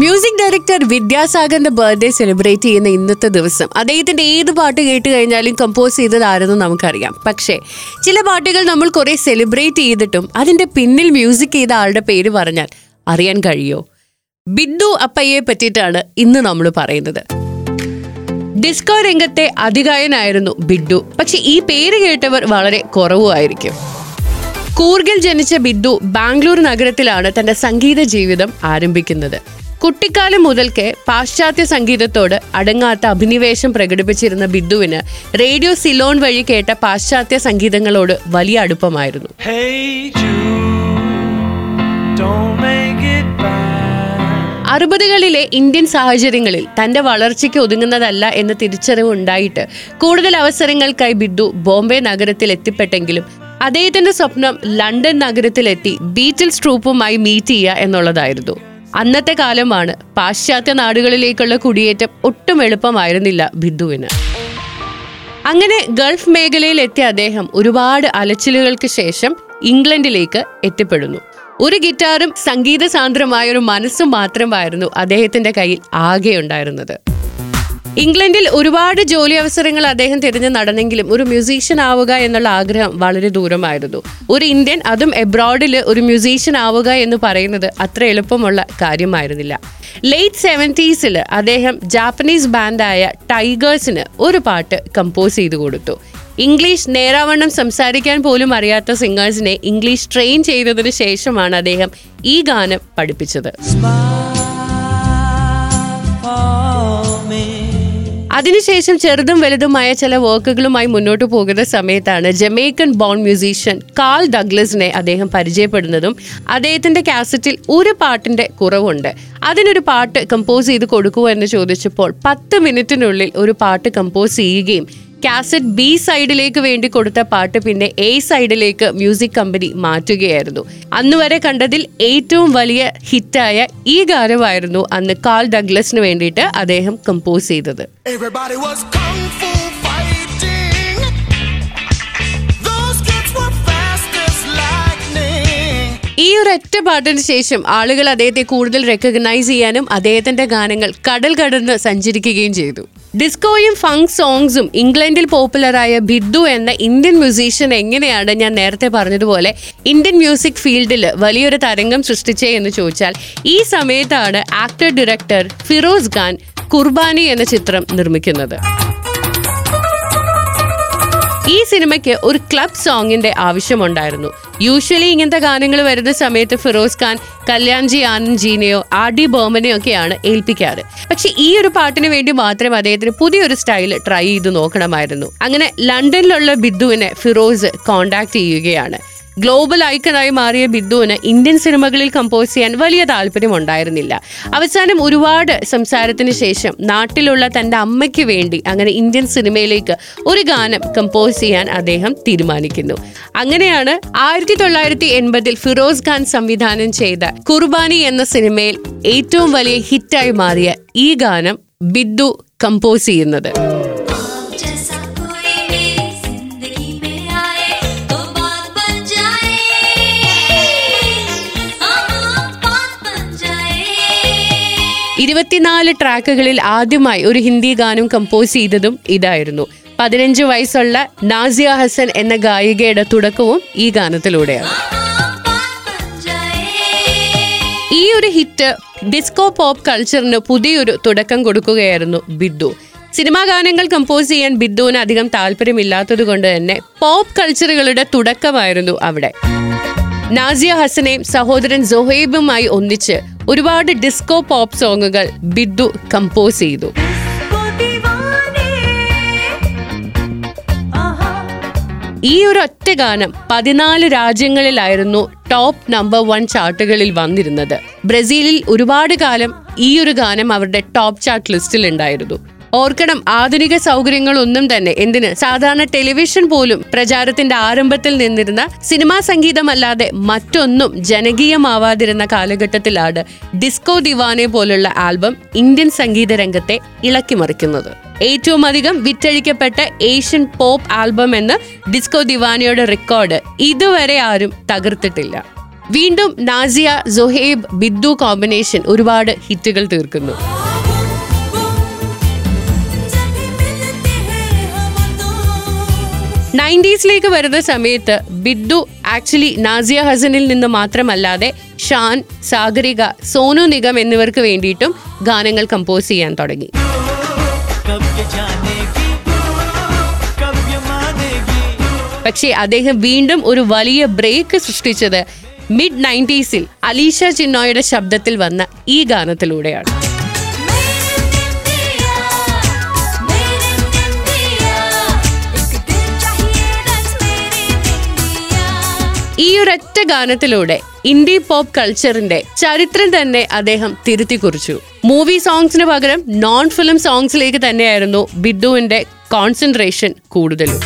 Music director വിദ്യാസാഗറിന്റെ birthday celebrate ചെയ്യുന്ന ഇന്നത്തെ ദിവസം അദ്ദേഹത്തിന്റെ ഏത് പാട്ട് കേട്ട് കഴിഞ്ഞാലും കമ്പോസ് ചെയ്തതാരെന്ന് നമുക്കറിയാം. പക്ഷേ ചില പാട്ടുകൾ നമ്മൾ കുറെ സെലിബ്രേറ്റ് ചെയ്തിട്ടും അതിന്റെ പിന്നിൽ മ്യൂസിക് ചെയ്ത ആളുടെ പേര് പറഞ്ഞാൽ അറിയാൻ കഴിയോ? ബിദ്ദു അപ്പയ്യയെ പറ്റിയിട്ടാണ് ഇന്ന് നമ്മൾ പറയുന്നത്. ഡിസ്കോ രംഗത്തെ അതികായനായിരുന്നു ബിദ്ദു. പക്ഷെ ഈ പേര് കേട്ടവർ വളരെ കുറവുമായിരിക്കും. കൂർഗിൽ ജനിച്ച ബിദ്ദു ബാംഗ്ലൂർ നഗരത്തിലാണ് തന്റെ സംഗീത ജീവിതം ആരംഭിക്കുന്നത്. കുട്ടിക്കാലം മുതൽക്കേ പാശ്ചാത്യ സംഗീതത്തോട് അടങ്ങാത്ത അഭിനിവേശം പ്രകടിപ്പിച്ചിരുന്ന ബിദ്ദുവിന് റേഡിയോ സിലോൺ വഴി കേട്ട പാശ്ചാത്യ സംഗീതങ്ങളോട് വലിയ അടുപ്പമായിരുന്നു. അറുപതുകളിലെ ഇന്ത്യൻ സാഹചര്യങ്ങളിൽ തന്റെ വളർച്ചയ്ക്ക് ഒതുങ്ങുന്നതല്ല എന്ന തിരിച്ചറിവുണ്ടായിട്ട് കൂടുതൽ അവസരങ്ങൾക്കായി ബിദ്ദു ബോംബെ നഗരത്തിൽ എത്തിപ്പെട്ടെങ്കിലും അദ്ദേഹത്തിന്റെ സ്വപ്നം ലണ്ടൻ നഗരത്തിലെത്തി ബീറ്റിൽസ് ട്രൂപ്പുമായി മീറ്റ് ചെയ്യുക എന്നുള്ളതായിരുന്നു. അന്നത്തെ കാലമാണ്, പാശ്ചാത്യ നാടുകളിലേക്കുള്ള കുടിയേറ്റം ഒട്ടും എളുപ്പമായിരുന്നില്ല ബിദ്ദുവിന്. അങ്ങനെ ഗൾഫ് മേഖലയിലെത്തിയ അദ്ദേഹം ഒരുപാട് അലച്ചിലുകൾക്ക് ശേഷം ഇംഗ്ലണ്ടിലേക്ക് എത്തിപ്പെടുന്നു. ഒരു ഗിറ്റാറും സംഗീത സാന്ദ്രമായ ഒരു മനസ്സും മാത്രമായിരുന്നു അദ്ദേഹത്തിന്റെ കയ്യിൽ ആകെ ഉണ്ടായിരുന്നത്. ഇംഗ്ലണ്ടിൽ ഒരുപാട് ജോലി അവസരങ്ങൾ അദ്ദേഹം തിരഞ്ഞു നടന്നെങ്കിലും ഒരു മ്യൂസീഷ്യൻ ആവുക എന്നുള്ള ആഗ്രഹം വളരെ ദൂരമായിരുന്നു. ഒരു ഇന്ത്യൻ, അതും എബ്രോഡിൽ ഒരു മ്യൂസീഷ്യൻ ആവുക എന്ന് പറയുന്നത് അത്ര എളുപ്പമുള്ള കാര്യമായിരുന്നില്ല. ലേറ്റ് 70s അദ്ദേഹം ജാപ്പനീസ് ബാൻഡായ ടൈഗേഴ്സിന് ഒരു പാട്ട് കമ്പോസ് ചെയ്തു കൊടുത്തു. ഇംഗ്ലീഷ് നേരാവണ്ണം സംസാരിക്കാൻ പോലും അറിയാത്ത സിംഗേഴ്സിനെ ഇംഗ്ലീഷ് ട്രെയിൻ ചെയ്തതിന് ശേഷമാണ് അദ്ദേഹം ഈ ഗാനം പഠിപ്പിച്ചത്. അതിനുശേഷം ചെറുതും വലുതുമായ ചില വർക്കുകളുമായി മുന്നോട്ട് പോകുന്ന സമയത്താണ് ജമൈക്കൻ ബോൺ മ്യൂസീഷ്യൻ കാൾ ഡഗ്ലസിനെ അദ്ദേഹം പരിചയപ്പെടുന്നതും. അദ്ദേഹത്തിന്റെ കാസറ്റിൽ ഒരു പാട്ടിന്റെ കുറവുണ്ട്, അതിനൊരു പാട്ട് കമ്പോസ് ചെയ്ത് കൊടുക്കുക എന്ന് ചോദിച്ചപ്പോൾ 10 മിനിറ്റിനുള്ളിൽ ഒരു പാട്ട് കമ്പോസ് ചെയ്യുകയും കാസറ്റ് ബി സൈഡിലേക്ക് വേണ്ടി കൊടുത്ത പാട്ട് പിന്നെ എ സൈഡിലേക്ക് മ്യൂസിക് കമ്പനി മാറ്റുകയായിരുന്നു. അന്നുവരെ കണ്ടതിൽ ഏറ്റവും വലിയ ഹിറ്റായ ഈ ഗാനമായിരുന്നു അന്ന് കാൾ ഡഗ്ലസിന് വേണ്ടിയിട്ട് അദ്ദേഹം കമ്പോസ് ചെയ്തത്. ഈ ഒരൊറ്റ പാട്ടിന് ശേഷം ആളുകൾ അദ്ദേഹത്തെ കൂടുതൽ റെക്കഗ്നൈസ് ചെയ്യാനും അദ്ദേഹത്തിന്റെ ഗാനങ്ങൾ കടൽ കടന്ന് സഞ്ചരിക്കുകയും ചെയ്തു. ഡിസ്കോയും ഫങ്ക് സോങ്സും ഇംഗ്ലണ്ടിൽ പോപ്പുലറായ ബിദ്ദു എന്ന ഇന്ത്യൻ മ്യൂസീഷ്യൻ എങ്ങനെയാണ്, ഞാൻ നേരത്തെ പറഞ്ഞതുപോലെ, ഇന്ത്യൻ മ്യൂസിക് ഫീൽഡിൽ വലിയൊരു തരംഗം സൃഷ്ടിച്ചേ എന്ന് ചോദിച്ചാൽ ഈ സമയത്താണ് ആക്ടർ ഡയറക്ടർ ഫിറോസ് ഖാൻ കുർബാനി എന്ന ചിത്രം നിർമ്മിക്കുന്നത്. ഈ സിനിമയ്ക്ക് ഒരു ക്ലബ് സോങ്ങിന്റെ ആവശ്യമുണ്ടായിരുന്നു. യൂഷ്വലി ഇങ്ങനത്തെ ഗാനങ്ങൾ വരുന്ന സമയത്ത് ഫിറോസ് ഖാൻ കല്യാൺജി ആനന്ദ്ജിനെയോ ആർ ഡി ബോമനെയോ ഒക്കെയാണ് ഏൽപ്പിക്കാറ്. പക്ഷെ ഈ ഒരു പാട്ടിന് വേണ്ടി മാത്രം അദ്ദേഹത്തിന് പുതിയൊരു സ്റ്റൈൽ ട്രൈ ചെയ്ത് നോക്കണമായിരുന്നു. അങ്ങനെ ലണ്ടനിലുള്ള ബിദ്ദുവിനെ ഫിറോസ് കോണ്ടാക്ട് ചെയ്യുകയാണ്. ഗ്ലോബൽ ഐക്കണായി മാറിയ ബിദ്ദുവിന് ഇന്ത്യൻ സിനിമകളിൽ കമ്പോസ് ചെയ്യാൻ വലിയ താല്പര്യമുണ്ടായിരുന്നില്ല. അവസാനം ഒരുപാട് സംസാരത്തിന് ശേഷം നാട്ടിലുള്ള തൻ്റെ അമ്മയ്ക്ക് വേണ്ടി അങ്ങനെ ഇന്ത്യൻ സിനിമയിലേക്ക് ഒരു ഗാനം കമ്പോസ് ചെയ്യാൻ അദ്ദേഹം തീരുമാനിക്കുന്നു. അങ്ങനെയാണ് 1980 ഫിറോസ് ഖാൻ സംവിധാനം ചെയ്ത കുർബാനി എന്ന സിനിമയിൽ ഏറ്റവും വലിയ ഹിറ്റായി മാറിയ ഈ ഗാനം ബിദ്ദു കമ്പോസ് ചെയ്യുന്നത്. ാല് ട്രാക്കുകളിൽ ആദ്യമായി ഒരു ഹിന്ദി ഗാനം കമ്പോസ് ചെയ്തതും ഇതായിരുന്നു. 15 വയസ്സുള്ള നാസിയ ഹസൻ എന്ന ഗായികയുടെ തുടക്കവും ഈ ഗാനത്തിലൂടെയാണ്. ഈ ഒരു ഹിറ്റ് ഡിസ്കോ പോപ്പ് കൾച്ചറിന് പുതിയൊരു തുടക്കം കൊടുക്കുകയായിരുന്നു ബിദ്ദു. സിനിമാ ഗാനങ്ങൾ കമ്പോസ് ചെയ്യാൻ ബിദ്ദുവിന് അധികം താല്പര്യമില്ലാത്തത് കൊണ്ട് തന്നെ പോപ്പ് കൾച്ചറുകളുടെ തുടക്കമായിരുന്നു അവിടെ. നാസിയ ഹസനെയും സഹോദരൻ സൊഹൈബുമായി ഒന്നിച്ച് ഒരുപാട് ഡിസ്കോ പോപ്പ് സോങ്ങുകൾ ബിദ്ദു കമ്പോസ് ചെയ്തു. ഈ ഒരു ഒറ്റ ഗാനം 14 രാജ്യങ്ങളിലായിരുന്നു ടോപ്പ് നമ്പർ 1 ചാർട്ടുകളിൽ വന്നിരുന്നത്. ബ്രസീലിൽ ഒരുപാട് കാലം ഈ ഒരു ഗാനം അവരുടെ ടോപ്പ് ചാർട്ട് ലിസ്റ്റിൽ ഉണ്ടായിരുന്നു. ഓർക്കണം, ആധുനിക സൗകര്യങ്ങളൊന്നും തന്നെ എന്തിന്, സാധാരണ ടെലിവിഷൻ പോലും പ്രചാരത്തിന്റെ ആരംഭത്തിൽ നിന്നിരുന്ന സിനിമാ സംഗീതമല്ലാതെ മറ്റൊന്നും ജനകീയമാവാതിരുന്ന കാലഘട്ടത്തിലാണ് ഡിസ്കോ ദിവാനെ പോലുള്ള ആൽബം ഇന്ത്യൻ സംഗീത രംഗത്തെ ഇളക്കിമറിക്കുന്നത്. ഏറ്റവും അധികം വിറ്റഴിക്കപ്പെട്ട ഏഷ്യൻ പോപ്പ് ആൽബം എന്ന് ഡിസ്കോ ദിവാനയുടെ റെക്കോർഡ് ഇതുവരെ ആരും തകർത്തിട്ടില്ല. വീണ്ടും നാസിയ സൊഹൈബ് ബിദ്ദു കോമ്പിനേഷൻ ഒരുപാട് ഹിറ്റുകൾ തീർക്കുന്നു. നയൻറ്റീസിലേക്ക് വരുന്ന സമയത്ത് ബിദ്ദു ആക്ച്വലി നാസിയ ഹസനിൽ നിന്ന് മാത്രമല്ലാതെ ഷാൻ, സാഗരിക, സോനു നിഗം എന്നിവർക്ക് വേണ്ടിയിട്ടും ഗാനങ്ങൾ കമ്പോസ് ചെയ്യാൻ തുടങ്ങി. പക്ഷേ അദ്ദേഹം വീണ്ടും ഒരു വലിയ ബ്രേക്ക് സൃഷ്ടിച്ചത് മിഡ് 90s അലീഷ ചിന്നോയുടെ ശബ്ദത്തിൽ വന്ന ഈ ഗാനത്തിലൂടെയാണ്. ഈ ഒരൊറ്റ ഗാനത്തിലൂടെ ഇൻഡി പോപ്പ് കൾച്ചറിന്റെ ചരിത്രം തന്നെ അദ്ദേഹം തിരുത്തി കുറിച്ചു. മൂവി സോങ്സിന് പകരം നോൺ ഫിലിം സോങ്സിലേക്ക് തന്നെയായിരുന്നു ബിദ്ദുവിന്റെ കോൺസെൻട്രേഷൻ കൂടുതലും.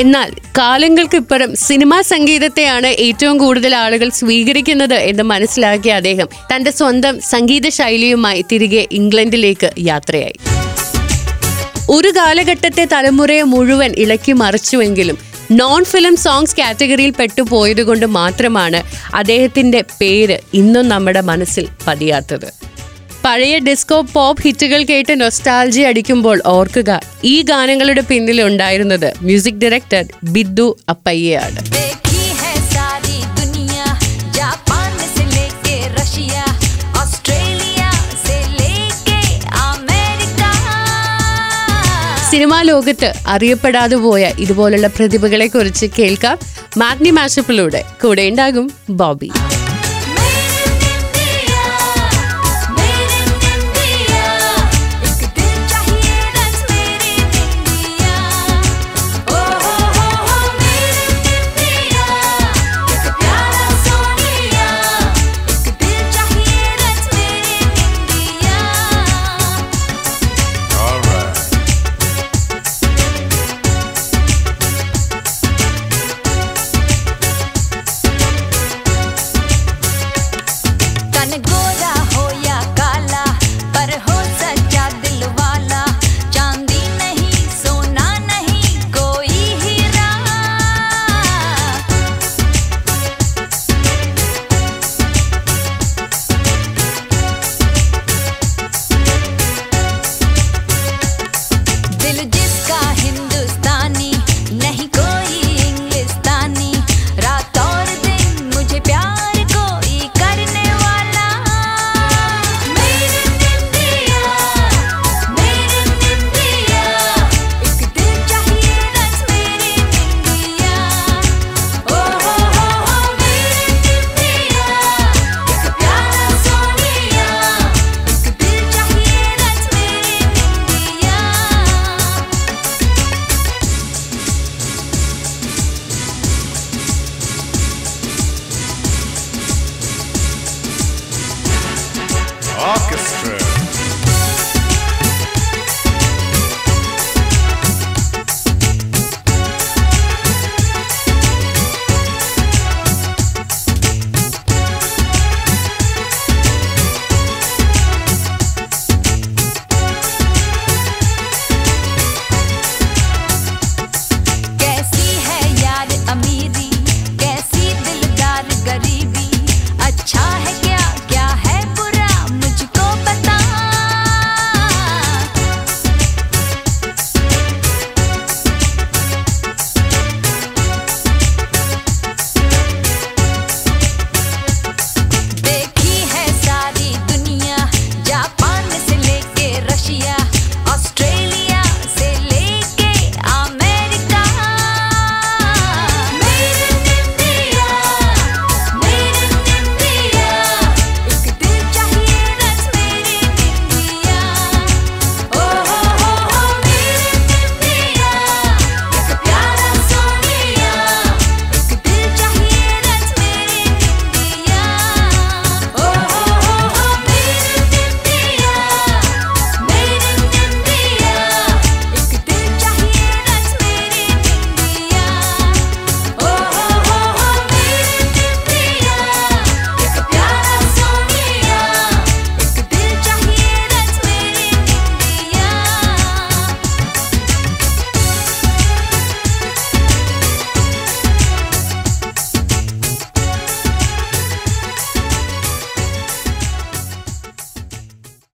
എന്നാൽ കാലങ്ങൾക്കിപ്പുറം സിനിമാ സംഗീതത്തെയാണ് ഏറ്റവും കൂടുതൽ ആളുകൾ സ്വീകരിക്കുന്നത് എന്ന് മനസ്സിലാക്കിയ അദ്ദേഹം തന്റെ സ്വന്തം സംഗീത ശൈലിയുമായി തിരികെ ഇംഗ്ലണ്ടിലേക്ക് യാത്രയായി. ഒരു കാലഘട്ടത്തെ തലമുറയെ മുഴുവൻ ഇളക്കി മറിച്ചുവെങ്കിലും നോൺ ഫിലിം സോങ്സ് കാറ്റഗറിയിൽ പെട്ടുപോയതുകൊണ്ട് മാത്രമാണ് അദ്ദേഹത്തിന്റെ പേര് ഇന്നും നമ്മുടെ മനസ്സിൽ പതിയാത്തത്. പഴയ ഡിസ്കോ പോപ്പ് ഹിറ്റുകൾ കേട്ട് നൊസ്റ്റാൾജി അടിക്കുമ്പോൾ ഓർക്കുക, ഈ ഗാനങ്ങളുടെ പിന്നിലുണ്ടായിരുന്നത് മ്യൂസിക് ഡയറക്ടർ ബിദ്ദു അപ്പയ്യയാണ്. സിനിമാ ലോകത്ത് അറിയപ്പെടാതെ പോയ ഇതുപോലുള്ള പ്രതിഭകളെ കുറിച്ച് കേൾക്കാം മാഗ്നി മാഷപ്പിലൂടെ. കൂടെ ഉണ്ടാകും ബോബി.